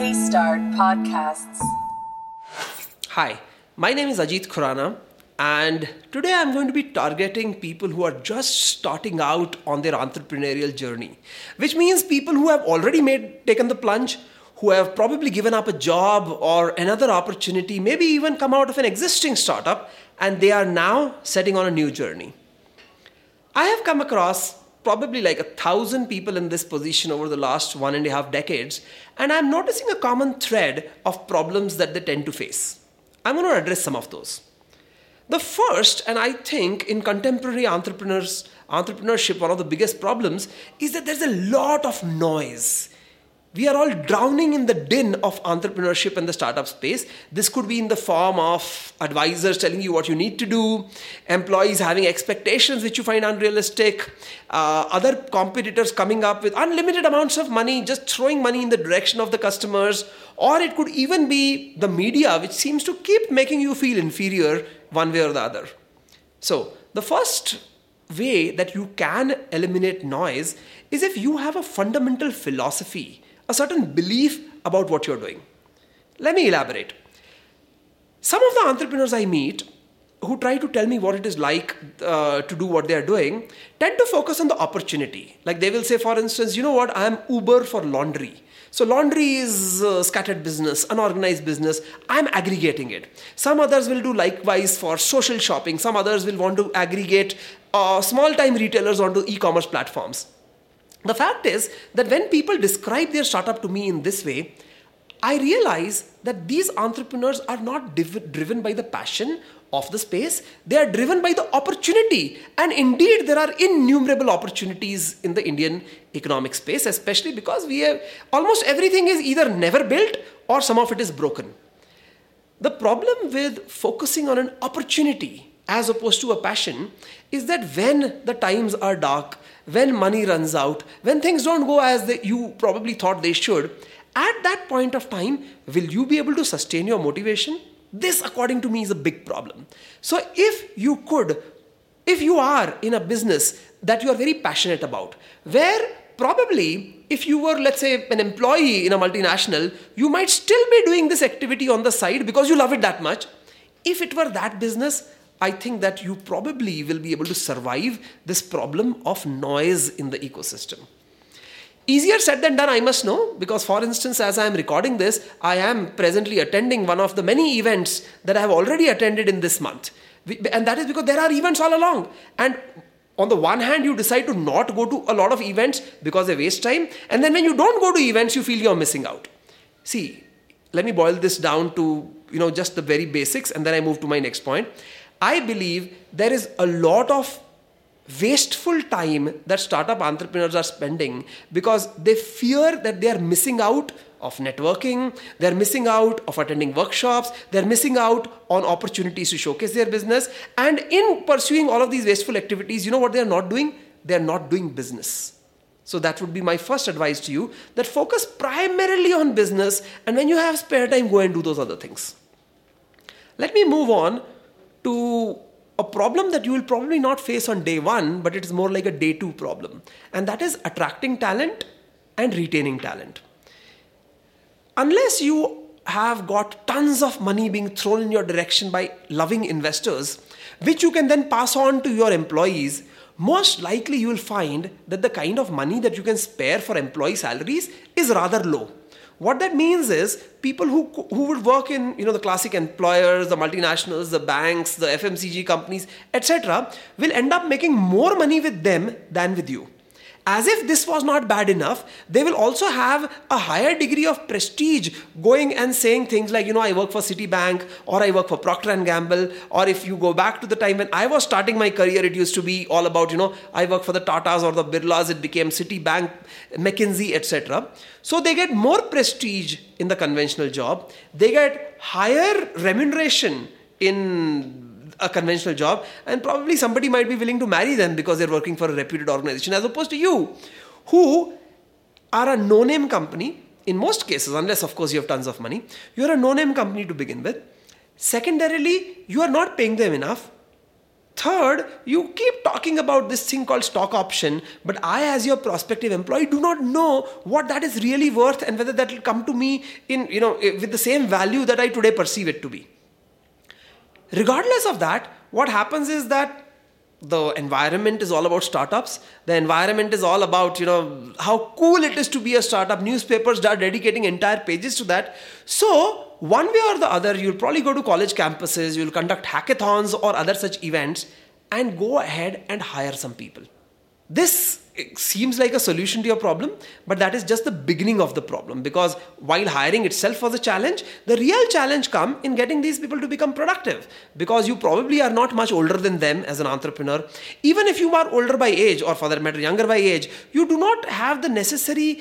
Kstart Podcasts. Hi, my name is Ajit Khurana, and today I'm going to be targeting people who are just starting out on their entrepreneurial journey, which means people who have already taken the plunge, who have probably given up a job or another opportunity, maybe even come out of an existing startup, and they are now setting on a new journey. I have come across probably like 1,000 people in this position over the last 1.5 decades, and I'm noticing a common thread of problems that they tend to face. I'm going to address some of those. The first, and I think in contemporary entrepreneurship, one of the biggest problems is that there's a lot of noise. We are all drowning in the din of entrepreneurship and the startup space. This could be in the form of advisors telling you what you need to do, employees having expectations which you find unrealistic, other competitors coming up with unlimited amounts of money, just throwing money in the direction of the customers, or it could even be the media, which seems to keep making you feel inferior one way or the other. So the first way that you can eliminate noise is if you have a fundamental philosophy, a certain belief about what you're doing. Let me elaborate. Some of the entrepreneurs I meet who try to tell me what it is like to do what they're doing tend to focus on the opportunity. Like they will say, for instance, you know what, I'm Uber for laundry. So laundry is a scattered business, unorganized business. I'm aggregating it. Some others will do likewise for social shopping. Some others will want to aggregate small-time retailers onto e-commerce platforms. The fact is that when people describe their startup to me in this way, I realize that these entrepreneurs are not driven by the passion of the space. They are driven by the opportunity. And indeed, there are innumerable opportunities in the Indian economic space, especially because we have almost everything is either never built or some of it is broken. The problem with focusing on an opportunity as opposed to a passion is that when the times are dark, when money runs out, when things don't go as you probably thought they should, at that point of time, will you be able to sustain your motivation? This, according to me, is a big problem. So if you are in a business that you are very passionate about, where probably if you were, let's say, an employee in a multinational, you might still be doing this activity on the side because you love it that much. If it were that business, I think that you probably will be able to survive this problem of noise in the ecosystem. Easier said than done, I must know, because for instance, as I am recording this, I am presently attending one of the many events that I have already attended in this month. And that is because there are events all along. And on the one hand, you decide to not go to a lot of events because they waste time. And then when you don't go to events, you feel you're missing out. See, let me boil this down to, just the very basics. And then I move to my next point. I believe there is a lot of wasteful time that startup entrepreneurs are spending because they fear that they are missing out of networking, they're missing out of attending workshops, they're missing out on opportunities to showcase their business. And in pursuing all of these wasteful activities, you know what they're not doing? They're not doing business. So that would be my first advice to you, that focus primarily on business, and when you have spare time, go and do those other things. Let me move on to a problem that you will probably not face on day one, but it's more like a day two problem. And that is attracting talent and retaining talent. Unless you have got tons of money being thrown in your direction by loving investors, which you can then pass on to your employees, most likely you will find that the kind of money that you can spare for employee salaries is rather low. What that means is people who would work in the classic employers, the multinationals, the banks, the FMCG companies, etc. will end up making more money with them than with you. As if this was not bad enough, they will also have a higher degree of prestige going and saying things like, I work for Citibank or I work for Procter & Gamble. Or if you go back to the time when I was starting my career, it used to be all about, I work for the Tatas or the Birlas. It became Citibank, McKinsey, etc. So they get more prestige in the conventional job. They get higher remuneration in a conventional job, and probably somebody might be willing to marry them because they're working for a reputed organization, as opposed to you, who are a no-name company in most cases, unless of course you have tons of money. You're a no-name company to begin with. Secondarily, you are not paying them enough. Third, you keep talking about this thing called stock option, but I, as your prospective employee, do not know what that is really worth and whether that will come to me in, with the same value that I today perceive it to be. Regardless of that, what happens is that the environment is all about startups. The environment is all about, how cool it is to be a startup. Newspapers are dedicating entire pages to that. So one way or the other, you'll probably go to college campuses, you'll conduct hackathons or other such events and go ahead and hire some people. This seems like a solution to your problem, but that is just the beginning of the problem, because while hiring itself was a challenge, the real challenge comes in getting these people to become productive, because you probably are not much older than them as an entrepreneur. Even if you are older by age, or for that matter younger by age, you do not have the necessary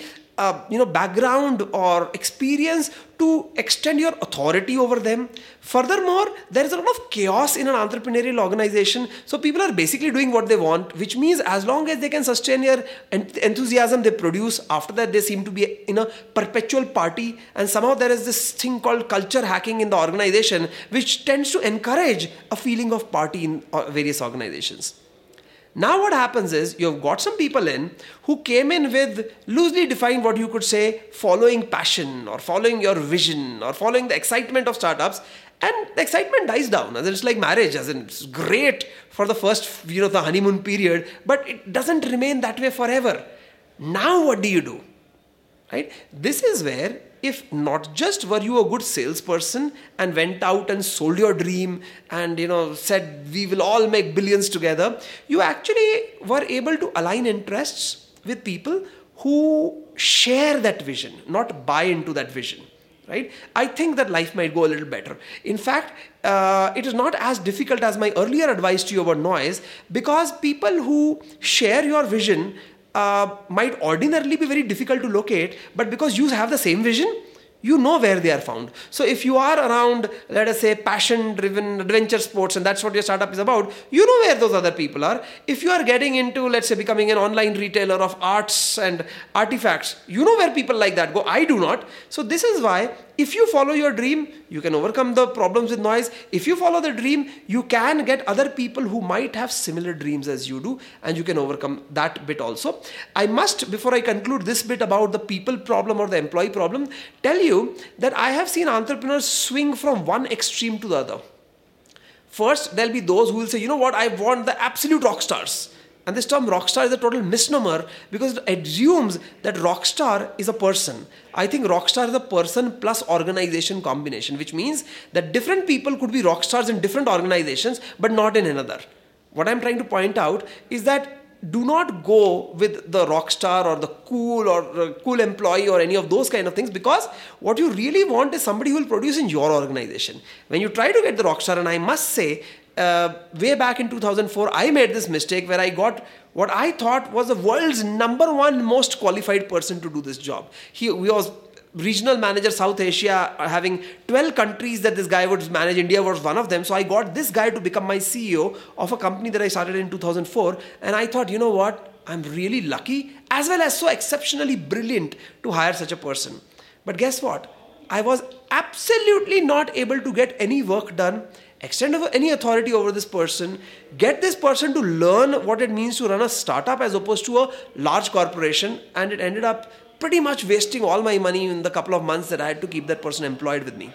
background or experience to extend your authority over them. Furthermore, there is a lot of chaos in an entrepreneurial organization. So people are basically doing what they want, which means as long as they can sustain their enthusiasm they produce, after that they seem to be in a perpetual party. And somehow there is this thing called culture hacking in the organization, which tends to encourage a feeling of party in various organizations. Now what happens is, you've got some people in who came in with loosely defined, what you could say, following passion or following your vision or following the excitement of startups, and the excitement dies down. It's like marriage, as in it's great for the first, the honeymoon period, but it doesn't remain that way forever. Now what do you do? Right? This is where, if not just were you a good salesperson and went out and sold your dream and said we will all make billions together, you actually were able to align interests with people who share that vision, not buy into that vision. Right? I think that life might go a little better. In fact, it is not as difficult as my earlier advice to you about noise, because people who share your vision might ordinarily be very difficult to locate, but because you have the same vision, you know where they are found. So if you are around, let us say, passion-driven adventure sports, and that's what your startup is about, you know where those other people are. If you are getting into, let's say, becoming an online retailer of arts and artifacts, you know where people like that go. I do not. So this is why, if you follow your dream, you can overcome the problems with noise. If you follow the dream, you can get other people who might have similar dreams as you do, and you can overcome that bit also. I must, before I conclude this bit about the people problem or the employee problem, tell you that I have seen entrepreneurs swing from one extreme to the other. First, there'll be those who will say, I want the absolute rock stars. And this term rock star is a total misnomer, because it assumes that rock star is a person. I think rock star is a person plus organization combination, which means that different people could be rock stars in different organizations, but not in another. What I'm trying to point out is that do not go with the rock star or the cool or cool employee or any of those kind of things, because what you really want is somebody who will produce in your organization. When you try to get the rock star, and I must say, way back in 2004, I made this mistake where I got what I thought was the world's #1 most qualified person to do this job. He was regional manager South Asia, having 12 countries that this guy would manage. India was one of them. So I got this guy to become my CEO of a company that I started in 2004. And I thought, I'm really lucky as well as so exceptionally brilliant to hire such a person. But guess what? I was absolutely not able to get any work done, extend any authority over this person, get this person to learn what it means to run a startup as opposed to a large corporation, and it ended up pretty much wasting all my money in the couple of months that I had to keep that person employed with me.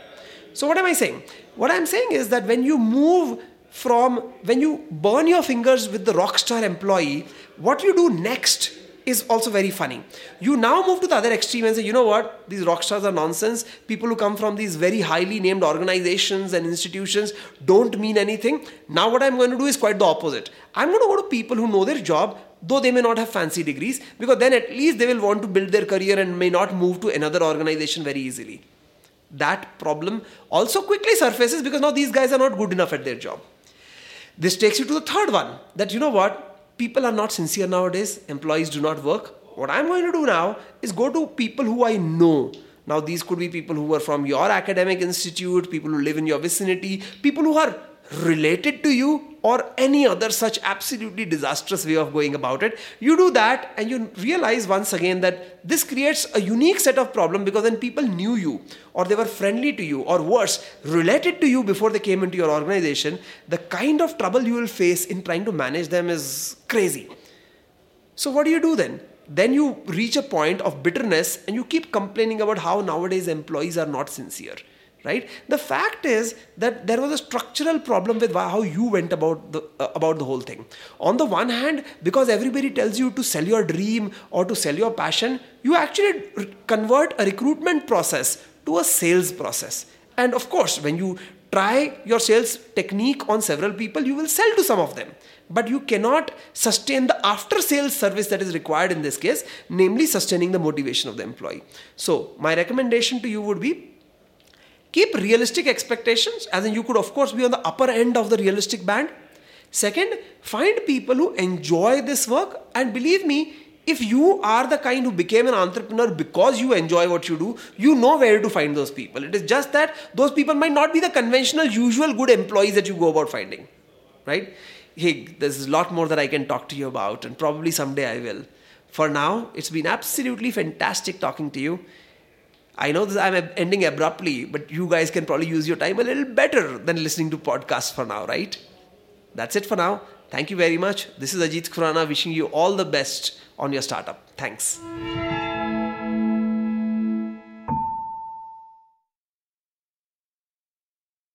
So what am I saying? What I'm saying is that when you burn your fingers with the rockstar employee, what you do next is also very funny. You now move to the other extreme and say, these rock stars are nonsense. People who come from these very highly named organizations and institutions don't mean anything. Now what I'm going to do is quite the opposite. I'm going to go to people who know their job, though they may not have fancy degrees, because then at least they will want to build their career and may not move to another organization very easily. That problem also quickly surfaces, because now these guys are not good enough at their job. This takes you to the third one, that people are not sincere nowadays. Employees do not work. What I'm going to do now is go to people who I know. Now these could be people who are from your academic institute, people who live in your vicinity, people who are related to you or any other such absolutely disastrous way of going about it. You do that and you realize once again that this creates a unique set of problem, because then people knew you or they were friendly to you, or worse, related to you before they came into your organization. The kind of trouble you will face in trying to manage them is crazy. So what do you do then? Then you reach a point of bitterness and you keep complaining about how nowadays employees are not sincere. Right? The fact is that there was a structural problem with how you went about the whole thing. On the one hand, because everybody tells you to sell your dream or to sell your passion, you actually convert a recruitment process to a sales process. And of course, when you try your sales technique on several people, you will sell to some of them. But you cannot sustain the after-sales service that is required in this case, namely sustaining the motivation of the employee. So my recommendation to you would be, keep realistic expectations, as in you could of course be on the upper end of the realistic band. Second, find people who enjoy this work, and believe me, if you are the kind who became an entrepreneur because you enjoy what you do, you know where to find those people. It is just that those people might not be the conventional, usual good employees that you go about finding, right? Hey, there's a lot more that I can talk to you about, and probably someday I will. For now, it's been absolutely fantastic talking to you. I know this, I'm ending abruptly, but you guys can probably use your time a little better than listening to podcasts for now, right? That's it for now. Thank you very much. This is Ajit Khurana wishing you all the best on your startup. Thanks.